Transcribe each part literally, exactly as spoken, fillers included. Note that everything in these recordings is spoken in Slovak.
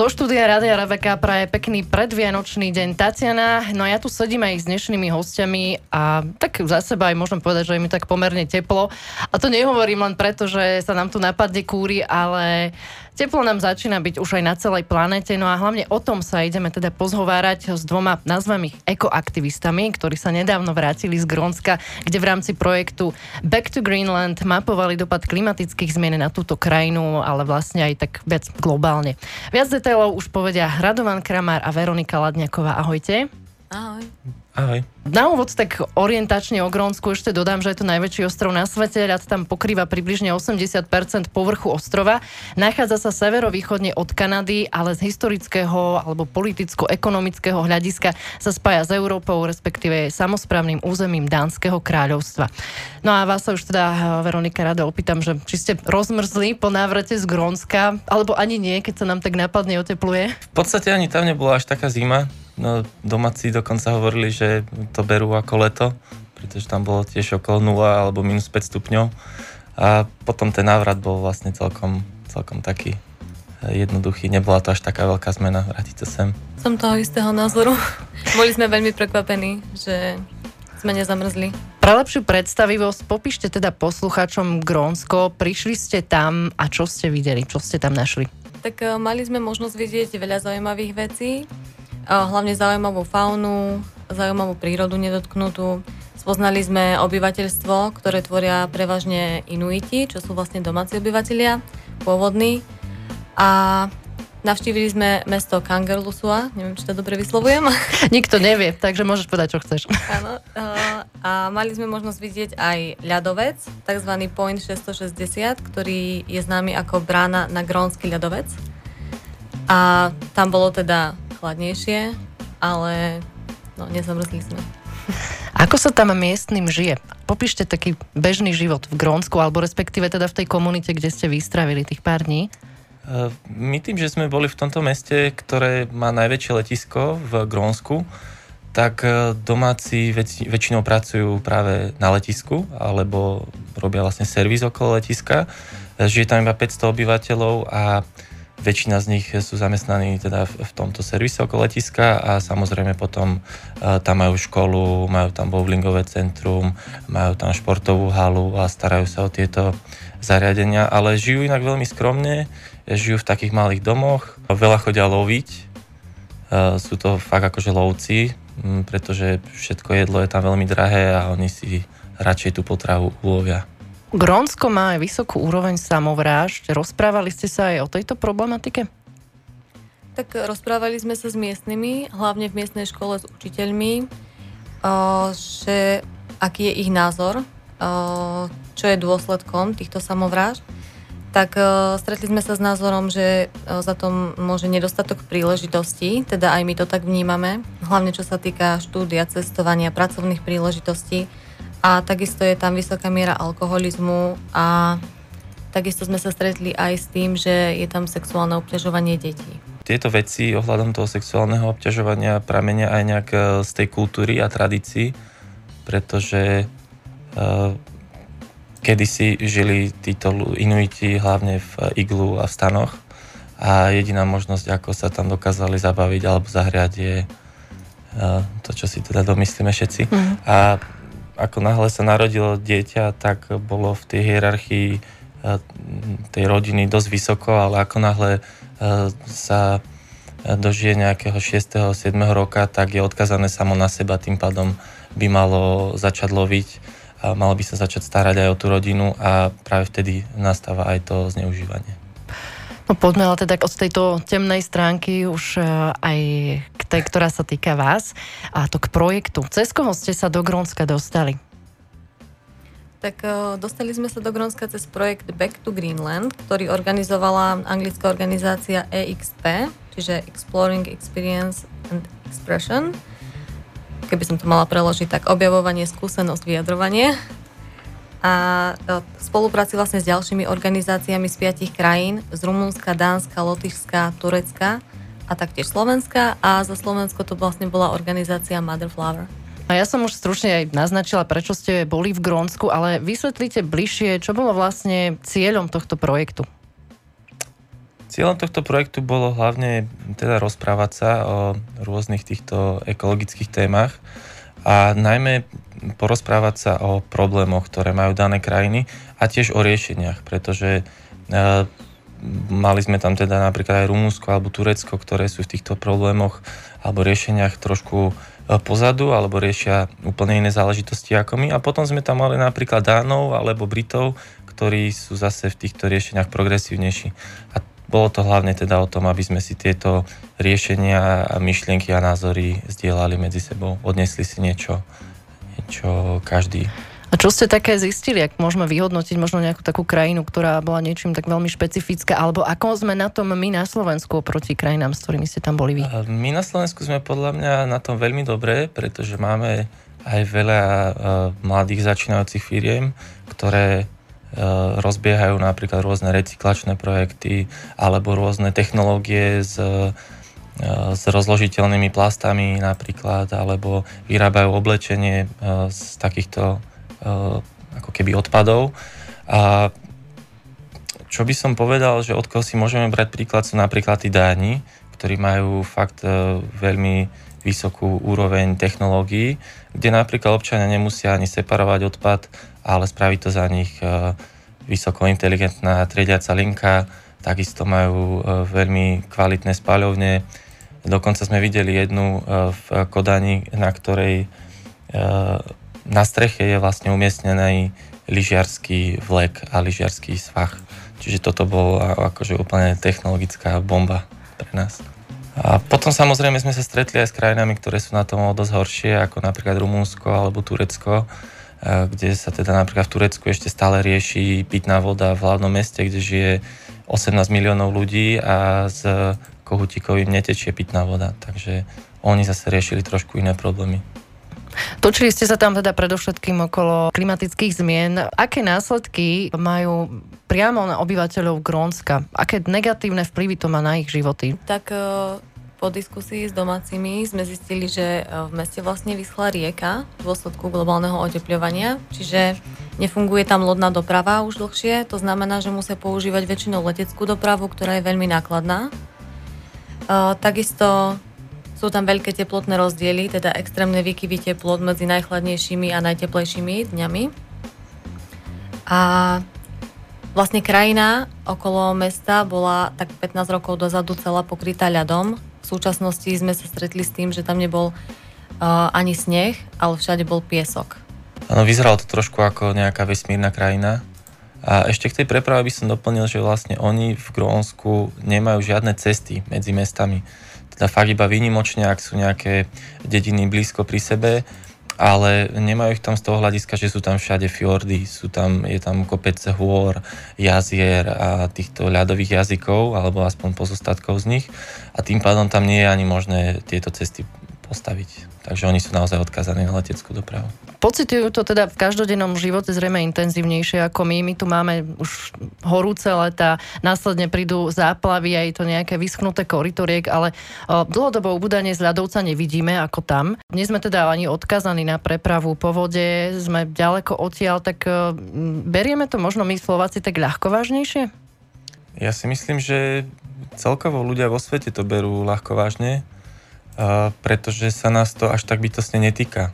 Zo štúdia Rádia Rebeka praje pekný predvianočný deň Tatiana. No ja tu sedím aj s dnešnými hostiami a tak za seba aj môžem povedať, že je mi tak pomerne teplo. A to nehovorím len preto, že sa nám tu napadne kúri, ale teplo nám začína byť už aj na celej planete. No a hlavne o tom sa ideme teda pozhovárať s dvoma, nazvem ich, ekoaktivistami, ktorí sa nedávno vrátili z Grónska, kde v rámci projektu Back to Greenland mapovali dopad klimatických zmien na túto krajinu, ale vlastne aj tak viac globálne. Viac detailov už povedia Radovan Kramár a Veronika Ladňáková. Ahojte. Ahoj. Ahoj. Na úvod tak orientačne o Grónsku ešte dodám, že je to najväčší ostrov na svete. Ľad tam pokrýva približne osemdesiat percent povrchu ostrova. Nachádza sa severovýchodne od Kanady, ale z historického alebo politicko-ekonomického hľadiska sa spája s Európou, respektíve samosprávnym územím Dánskeho kráľovstva. No a vás sa už teda, Veronika, rada opýtam, že či ste rozmrzli po návrate z Grónska, alebo ani nie, keď sa nám tak nápadne otepluje? V podstate ani tam nebola až taká zima. No, domáci dokonca hovorili, že to berú ako leto, pretože tam bolo tiež okolo nula alebo minus päť stupňov. A potom ten návrat bol vlastne celkom, celkom taký jednoduchý. Nebola to až taká veľká zmena vrátiť sa sem. Som toho istého názoru. Boli sme veľmi prekvapení, že sme nezamrzli. Pre lepšiu predstavivosť popíšte teda poslucháčom Grónsko. Prišli ste tam a čo ste videli? Čo ste tam našli? Tak uh, mali sme možnosť vidieť veľa zaujímavých vecí. Hlavne zaujímavú faunu, zaujímavú prírodu nedotknutú. Spoznali sme obyvateľstvo, ktoré tvoria prevažne Inuiti, čo sú vlastne domáci obyvatelia, pôvodní. A navštívili sme mesto Kangerlussuaq, neviem, či to dobre vyslovujem. Nikto nevie, takže môžeš povedať, čo chceš. Áno. A mali sme možnosť vidieť aj ľadovec, takzvaný Point šesťstošesťdesiat, ktorý je známy ako brána na grónsky ľadovec. A tam bolo teda chladnejšie, ale no, nezamrzli sme. Ako sa tam miestnym žije? Popíšte taký bežný život v Grónsku, alebo respektíve teda v tej komunite, kde ste vystrávili tých pár dní. My tým, že sme boli v tomto meste, ktoré má najväčšie letisko v Grónsku, tak domáci väč- väčšinou pracujú práve na letisku, alebo robia vlastne servis okolo letiska. Žije tam iba päťsto obyvateľov a väčšina z nich sú zamestnaní teda v tomto servise okolo letiska a samozrejme potom tam majú školu, majú tam bowlingové centrum, majú tam športovú halu a starajú sa o tieto zariadenia, ale žijú inak veľmi skromne, žijú v takých malých domoch, veľa chodia loviť, sú to fakt akože lovci, pretože všetko jedlo je tam veľmi drahé a oni si radšej tú potravu ulovia. Grónsko má aj vysokú úroveň samovrážd. Rozprávali ste sa aj o tejto problematike? Tak rozprávali sme sa s miestnymi, hlavne v miestnej škole s učiteľmi, že aký je ich názor, čo je dôsledkom týchto samovrážd. Tak stretli sme sa s názorom, že za to môže nedostatok príležitostí, teda aj my to tak vnímame, hlavne čo sa týka štúdia, cestovania, pracovných príležitostí. A takisto je tam vysoká miera alkoholizmu a takisto sme sa stretli aj s tým, že je tam sexuálne obťažovanie detí. Tieto veci ohľadom toho sexuálneho obťažovania pramenia aj nejak z tej kultúry a tradícií, pretože uh, kedysi žili títo Inuiti hlavne v iglu a v stanoch a jediná možnosť, ako sa tam dokázali zabaviť alebo zahriať, je uh, to, čo si teda domyslíme všetci. Mm. A ako náhle sa narodilo dieťa, tak bolo v tej hierarchii tej rodiny dosť vysoko, ale ako náhle sa dožije nejakého šiesteho siedmeho roka, tak je odkazané samo na seba, tým pádom by malo začať loviť a malo by sa začať starať aj o tú rodinu a práve vtedy nastáva aj to zneužívanie. No poďme ale teda od tejto temnej stránky už aj k tej, ktorá sa týka vás, a to k projektu. Cez koho ste sa do Grónska dostali? Tak dostali sme sa do Grónska cez projekt Back to Greenland, ktorý organizovala anglická organizácia E X P, čiže Exploring Experience and Expression. Keby som to mala preložiť, tak objavovanie, skúsenosť, vyjadrovanie. A spolupráci vlastne s ďalšími organizáciami z piatich krajín, z Rumunska, Dánska, Lotyšska, Turecka a taktiež Slovenska, a za Slovensko to vlastne bola organizácia Mother Flower. A ja som už stručne aj naznačila, prečo ste boli v Grónsku, ale vysvetlite bližšie, čo bolo vlastne cieľom tohto projektu. Cieľom tohto projektu bolo hlavne teda rozprávať sa o rôznych týchto ekologických témach a najmä porozprávať sa o problémoch, ktoré majú dané krajiny a tiež o riešeniach, pretože e, mali sme tam teda napríklad aj Rumunsko alebo Turecko, ktoré sú v týchto problémoch alebo riešeniach trošku pozadu alebo riešia úplne iné záležitosti ako my. A potom sme tam mali napríklad Dánov alebo Britov, ktorí sú zase v týchto riešeniach progresívnejší. A bolo to hlavne teda o tom, aby sme si tieto riešenia a myšlienky a názory zdieľali medzi sebou. Odnesli si niečo, niečo každý. A čo ste také zistili, ak môžeme vyhodnotiť možno nejakú takú krajinu, ktorá bola niečím tak veľmi špecifická, alebo ako sme na tom my na Slovensku oproti krajinám, s ktorými ste tam boli vy? My na Slovensku sme podľa mňa na tom veľmi dobré, pretože máme aj veľa uh, mladých začínajúcich firiem, ktoré uh, rozbiehajú napríklad rôzne recyklačné projekty alebo rôzne technológie z s rozložiteľnými plastami napríklad, alebo vyrábajú oblečenie z takýchto ako keby odpadov. A čo by som povedal, že od koho si môžeme brať príklad, sú napríklad tí Dáni, ktorí majú fakt veľmi vysokú úroveň technológií, kde napríklad občania nemusia ani separovať odpad, ale spraví to za nich vysoko inteligentná triediaca linka, takisto majú veľmi kvalitné spaľovne. Dokonca sme videli jednu v Kodani, na ktorej na streche je vlastne umiestnený lyžiarsky vlek a lyžiarsky svach. Čiže toto bola akože úplne technologická bomba pre nás. A potom samozrejme sme sa stretli aj s krajinami, ktoré sú na tom o dosť horšie, ako napríklad Rumunsko alebo Turecko, kde sa teda napríklad v Turecku ešte stále rieši pitná voda v hlavnom meste, kde žije osemnásť miliónov ľudí a z kohutíkov im netečie pitná voda. Takže oni zase riešili trošku iné problémy. Točili ste sa tam teda predovšetkým okolo klimatických zmien. Aké následky majú priamo na obyvateľov Grónska? Aké negatívne vplyvy to má na ich životy? Tak po diskusii s domácimi sme zistili, že v meste vlastne vyschla rieka v dôsledku globálneho otepľovania, čiže nefunguje tam lodná doprava už dlhšie, to znamená, že musia používať väčšinou leteckú dopravu, ktorá je veľmi nákladná. E, takisto sú tam veľké teplotné rozdiely, teda extrémne výkyvy teplot medzi najchladnejšími a najteplejšími dňami. A vlastne krajina okolo mesta bola tak pätnásť rokov dozadu celá pokrytá ľadom. V súčasnosti sme sa stretli s tým, že tam nebol e, ani sneh, ale všade bol piesok. Áno, vyzeralo to trošku ako nejaká vesmírna krajina. A ešte k tej preprave by som doplnil, že vlastne oni v Grónsku nemajú žiadne cesty medzi mestami. Teda fakt iba výnimočne, ak sú nejaké dediny blízko pri sebe, ale nemajú ich tam z toho hľadiska, že sú tam všade fjordy, sú tam, je tam kopec hôr, jazier a týchto ľadových jazykov, alebo aspoň pozostatkov z nich. A tým pádom tam nie je ani možné tieto cesty postaviť. Takže oni sú naozaj odkázaní na leteckú dopravu. Pocitujú to teda v každodennom živote zrejme intenzívnejšie ako my. My tu máme už horúce leta, následne prídu záplavy a je to nejaké vyschnuté korytoriek, ale dlhodobo ubúdanie z ľadovca nevidíme ako tam. Nie sme teda ani odkazaní na prepravu po vode, sme ďaleko odtiaľ, tak berieme to možno my Slováci tak ľahkovážnejšie? Ja si myslím, že celkovo ľudia vo svete to berú ľahkovážne, pretože sa nás to až tak bytostne netýka.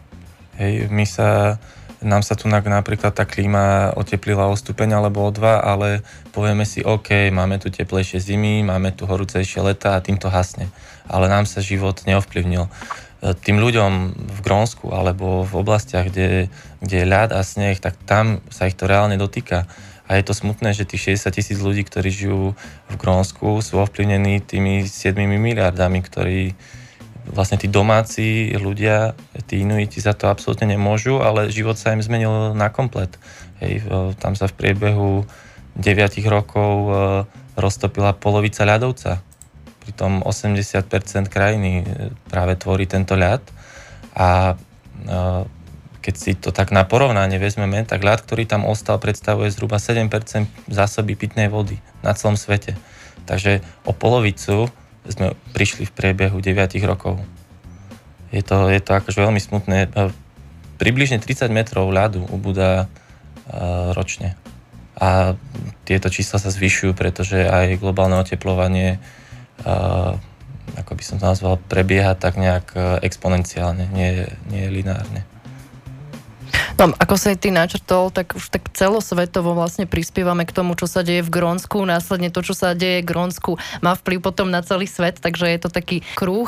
Hej, my sa, nám sa tu napríklad tá klíma oteplila o stupeň alebo o dva, ale povieme si, OK, máme tu teplejšie zimy, máme tu horúcejšie leta a tým to hasne. Ale nám sa život neovplyvnil. Tým ľuďom v Grónsku alebo v oblastiach, kde, kde je ľad a sneh, tak tam sa ich to reálne dotýka. A je to smutné, že tých šesťdesiat tisíc ľudí, ktorí žijú v Grónsku, sú ovplyvnení tými siedmimi miliardami, ktorí vlastne tí domáci ľudia, tí Inuiti za to absolútne nemôžu, ale život sa im zmenil na komplet. Hej, tam sa v priebehu deviatich rokov roztopila polovica ľadovca. Pritom osemdesiat percent krajiny práve tvorí tento ľad. A keď si to tak na porovnanie vezmeme, tak ľad, ktorý tam ostal, predstavuje zhruba sedem percent zásoby pitnej vody na celom svete. Takže o polovicu sme prišli v priebehu deviatich rokov. Je to, je to akože veľmi smutné. Približne tridsať metrov ľadu ubúda ročne. a tieto čísla sa zvyšujú, pretože aj globálne oteplovanie, ako by som to nazval, prebieha tak nejak exponenciálne, nie, nie lineárne. No, ako sa ty načrtol, tak už tak celosvetovo vlastne prispievame k tomu, čo sa deje v Grónsku. Následne to, čo sa deje v Grónsku, má vplyv potom na celý svet, takže je to taký kruh.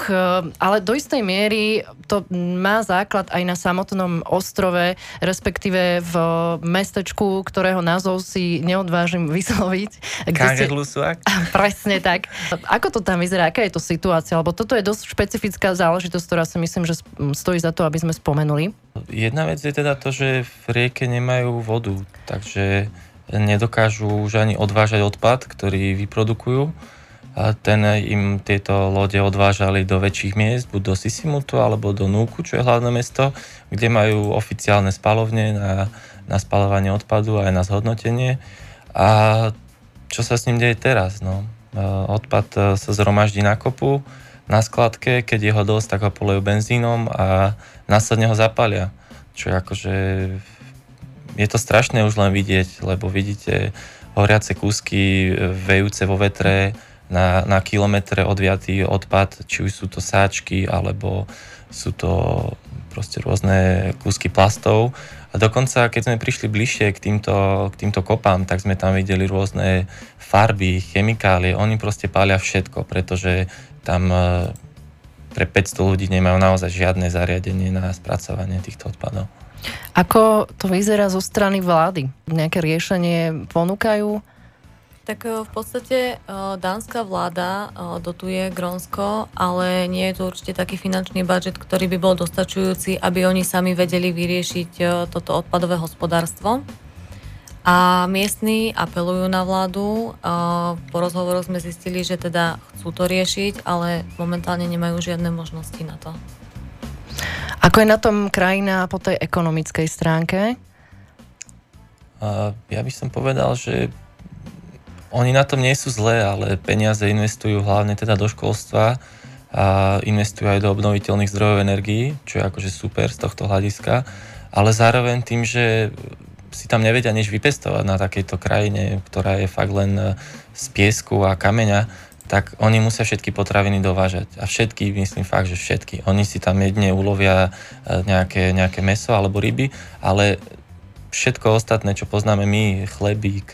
Ale do istej miery to má základ aj na samotnom ostrove, respektíve v mestečku, ktorého názov si neodvážim vysloviť. Kangerlussuaq? Presne tak. Ako to tam vyzerá? Aká je to situácia? Lebo toto je dosť špecifická záležitosť, ktorá si myslím, že stojí za to, aby sme spomenuli. Jedna vec je teda to, že v rieke nemajú vodu, takže nedokážu už ani odvážať odpad, ktorý vyprodukujú. A ten im tieto lode odvážali do väčších miest, buď do Sisimutu alebo do Núku, čo je hlavné mesto, kde majú oficiálne spalovne na, na spalovanie odpadu aj na zhodnotenie. A čo sa s ním deje teraz? No? Odpad sa zhromaždí na kopu, na skladke, keď je ho dosť, tak ho polejú benzínom a následne ho zapália. Čo je akože, je to strašné už len vidieť, lebo vidíte horiace kúsky vejúce vo vetre, na, na kilometre odviatý odpad, či už sú to sáčky, alebo sú to proste rôzne kúsky plastov. A dokonca, keď sme prišli bližšie k týmto, k týmto kopám, tak sme tam videli rôzne farby, chemikálie, oni proste pália všetko, pretože tam pre päťsto ľudí nemajú naozaj žiadne zariadenie na spracovanie týchto odpadov. Ako to vyzerá zo strany vlády? Nejaké riešenie ponúkajú? Tak v podstate dánska vláda dotuje Grónsko, ale nie je to určite taký finančný budžet, ktorý by bol dostačujúci, aby oni sami vedeli vyriešiť toto odpadové hospodárstvo. A miestni apelujú na vládu. Po rozhovoroch sme zistili, že teda chcú to riešiť, ale momentálne nemajú žiadne možnosti na to. Ako je na tom krajina po tej ekonomickej stránke? Ja by som povedal, že oni na tom nie sú zlé, ale peniaze investujú hlavne teda do školstva a investujú aj do obnoviteľných zdrojov energií, čo je akože super z tohto hľadiska, ale zároveň tým, že si tam nevedia než vypestovať na takejto krajine, ktorá je fakt len z piesku a kameňa, tak oni musia všetky potraviny dovážať. A všetky, myslím fakt, že všetky. Oni si tam jedne ulovia nejaké, nejaké mäso alebo ryby, ale všetko ostatné, čo poznáme my, chlebík,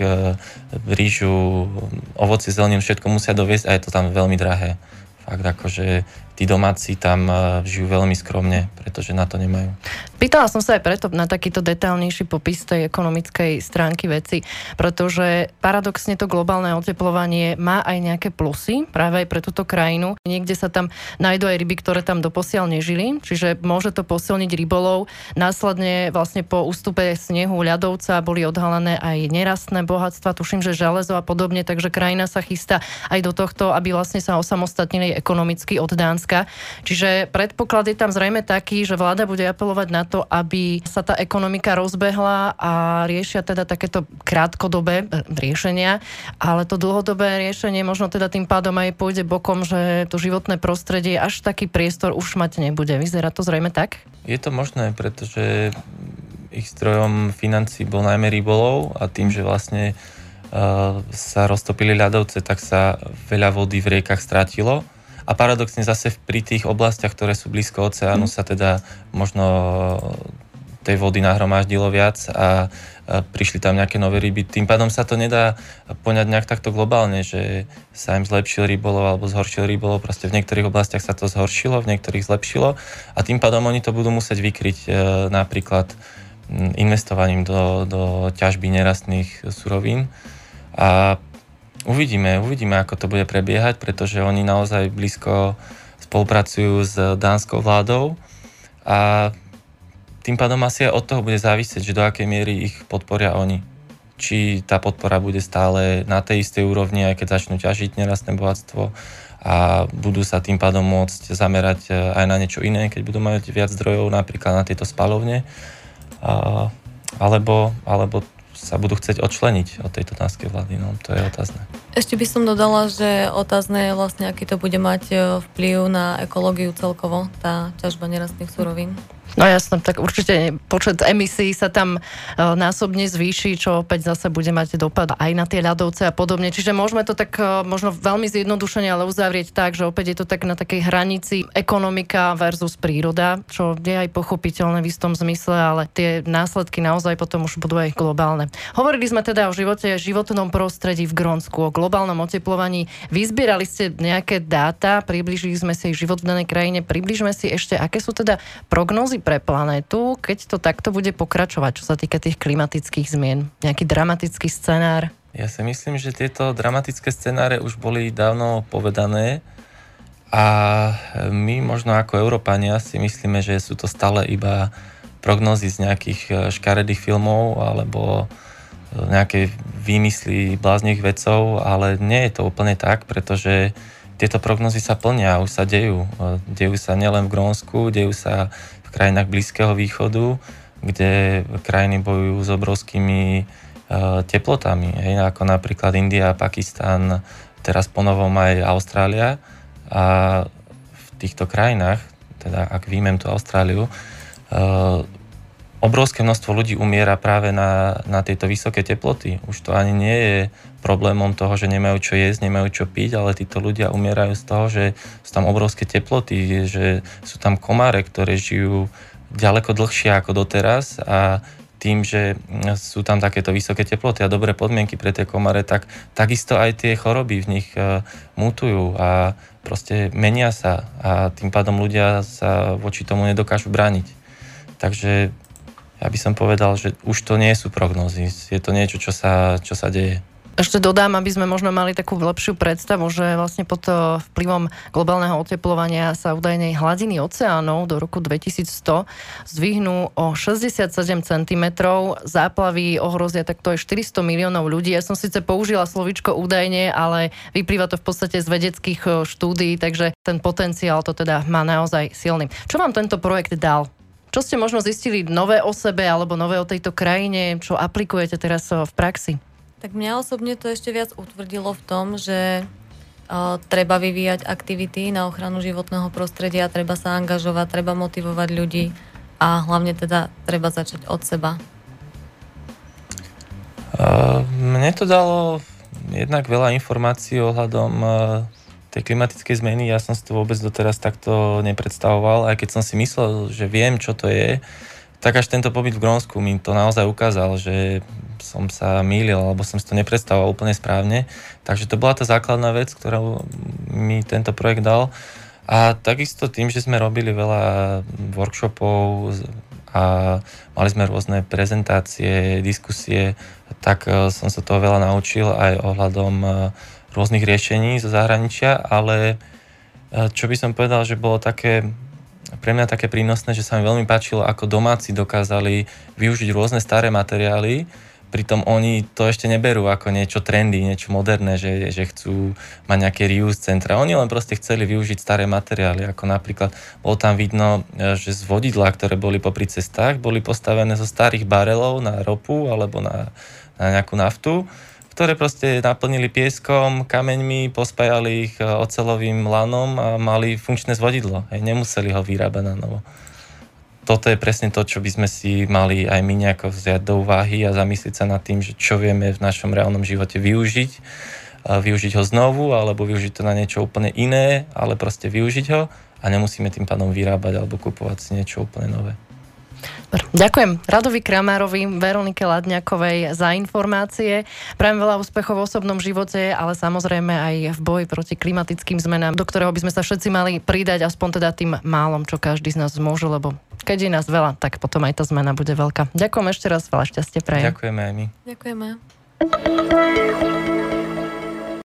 rýžu, ovocie, zeleninu, všetko musia doviesť a je to tam veľmi drahé. Fakt akože tí domáci tam žijú veľmi skromne, pretože na to nemajú. Pýtala som sa aj preto na takýto detailnejší popis tej ekonomickej stránky veci, pretože paradoxne to globálne oteplovanie má aj nejaké plusy, práve aj pre túto krajinu. Niekde sa tam nájdú aj ryby, ktoré tam doposiaľ nežili, čiže môže to posilniť rybolov. Následne vlastne po ústupe snehu ľadovca boli odhalené aj nerastné bohatstva, tuším, že železo a podobne, takže krajina sa chystá aj do tohto, aby vlastne sa osamostatnili ekonomicky od Dánska. Čiže predpoklad je tam zrejme taký, že vláda bude apelovať na to, aby sa tá ekonomika rozbehla a riešia teda takéto krátkodobé riešenia, ale to dlhodobé riešenie možno teda tým pádom aj pôjde bokom, že to životné prostredie až taký priestor už mať nebude. Vyzerá to zrejme tak? Je to možné, pretože ich zdrojom financií bol najmä rybolov a tým, že vlastne uh, sa roztopili ľadovce, tak sa veľa vody v riekach strátilo. A paradoxne zase pri tých oblastiach, ktoré sú blízko oceánu, sa teda možno tej vody nahromaždilo viac a prišli tam nejaké nové ryby. Tým pádom sa to nedá poňať nejak takto globálne, že sa im zlepšil rybolov alebo zhoršil rybolov. Proste v niektorých oblastiach sa to zhoršilo, v niektorých zlepšilo a tým pádom oni to budú musieť vykryť napríklad investovaním do, do ťažby nerastných surovín a Uvidíme, uvidíme, ako to bude prebiehať, pretože oni naozaj blízko spolupracujú s dánskou vládou a tým pádom asi od toho bude závisieť, že do akej miery ich podporia oni. Či tá podpora bude stále na tej istej úrovni, aj keď začnú ťažiť nerastné bohatstvo a budú sa tým pádom môcť zamerať aj na niečo iné, keď budú mať viac zdrojov, napríklad na tieto spalovne, a, alebo, alebo sa budú chcieť odčleniť od tejto dánskej vlády, no to je otázne. Ešte by som dodala, že otázne je vlastne, aký to bude mať vplyv na ekológiu celkovo, tá ťažba nerastných surovín. No jasné, tak určite počet emisí sa tam násobne zvýši, čo opäť zase bude mať dopad aj na tie ľadovce a podobne. Čiže môžeme to tak možno veľmi zjednodušene, ale uzavrieť tak, že opäť je to tak na takej hranici ekonomika versus príroda, čo je aj pochopiteľné v istom zmysle, ale tie následky naozaj potom už budú aj globálne. Hovorili sme teda o živote, životnom prostredí v Grónsku, o globálnom oteplovaní. Vyzbierali ste nejaké dáta, priblížili sme si život v danej krajine, priblížme si ešte, aké sú teda prognózy pre planetu, keď to takto bude pokračovať, čo sa týka tých klimatických zmien? Nejaký dramatický scenár? Ja si myslím, že tieto dramatické scenáre už boli dávno povedané a my možno ako Európania si myslíme, že sú to stále iba prognózy z nejakých škaredých filmov alebo nejaké výmysly bláznych vedcov, ale nie je to úplne tak, pretože tieto prognózy sa plnia, už sa dejú. Dejú sa nielen v Grónsku, dejú sa v krajinách Blízkeho východu, kde krajiny bojujú s obrovskými e, teplotami, hej, ako napríklad India, Pakistan, teraz ponovom aj Austrália. A v týchto krajinách, teda ak výjmem tú Austráliu, e, obrovské množstvo ľudí umiera práve na, na tieto vysoké teploty. Už to ani nie je problémom toho, že nemajú čo jesť, nemajú čo piť, ale títo ľudia umierajú z toho, že sú tam obrovské teploty, že sú tam komáre, ktoré žijú ďaleko dlhšie ako doteraz a tým, že sú tam takéto vysoké teploty a dobré podmienky pre tie komáre, tak takisto aj tie choroby v nich mutujú a proste menia sa a tým pádom ľudia sa voči tomu nedokážu brániť. Takže ja by som povedal, že už to nie sú prognózy, je to niečo, čo sa, čo sa deje. Ešte dodám, aby sme možno mali takú lepšiu predstavu, že vlastne pod vplyvom globálneho oteplovania sa údajnej hladiny oceánov do roku dvetisícsto zdvihnú o šesťdesiatsedem centimetrov. Záplavy ohrozia takto aj štyristo miliónov ľudí. Ja som síce použila slovíčko údajne, ale vyplýva to v podstate z vedeckých štúdií, takže ten potenciál to teda má naozaj silný. Čo vám tento projekt dal? Čo ste možno zistili nové o sebe alebo nové o tejto krajine? Čo aplikujete teraz v praxi? Tak mňa osobne to ešte viac utvrdilo v tom, že uh, treba vyvíjať aktivity na ochranu životného prostredia, treba sa angažovať, treba motivovať ľudí a hlavne teda treba začať od seba. Uh, mne to dalo jednak veľa informácií ohľadom uh, tej klimatickej zmeny. Ja som si to vôbec doteraz takto nepredstavoval, aj keď som si myslel, že viem, čo to je, tak až tento pobyt v Grónsku mi to naozaj ukázal, že som sa mýlil, alebo som si to nepredstavoval úplne správne. Takže to bola tá základná vec, ktorú mi tento projekt dal. A takisto tým, že sme robili veľa workshopov a mali sme rôzne prezentácie, diskusie, tak som sa toho veľa naučil aj ohľadom rôznych riešení zo zahraničia, ale čo by som povedal, že bolo také pre mňa také prínosné, že sa mi veľmi páčilo, ako domáci dokázali využiť rôzne staré materiály, pritom oni to ešte neberú ako niečo trendy, niečo moderné, že, že chcú mať nejaké reuse centra. Oni len proste chceli využiť staré materiály, ako napríklad bolo tam vidno, že z vodidlá, ktoré boli popri cestách, boli postavené zo starých barelov na ropu alebo na, na nejakú naftu, ktoré proste naplnili pieskom, kameňmi, pospájali ich oceľovým lanom a mali funkčné zvodidlo. Hej, nemuseli ho vyrábať na novo. Toto je presne to, čo by sme si mali aj my nejako vziať do úvahy a zamyslieť sa nad tým, že čo vieme v našom reálnom živote využiť. Využiť ho znovu, alebo využiť to na niečo úplne iné, ale proste využiť ho a nemusíme tým pádom vyrábať alebo kupovať si niečo úplne nové. Ďakujem Radovi Kramárovi, Veronike Ladňakovej za informácie. Prajem veľa úspechov v osobnom živote, ale samozrejme aj v boji proti klimatickým zmenám, do ktorého by sme sa všetci mali pridať, aspoň teda tým málom, čo každý z nás môže, lebo keď je nás veľa, tak potom aj tá zmena bude veľká. Ďakujem ešte raz, veľa šťastie prajem. Ďakujeme aj my. Ďakujeme.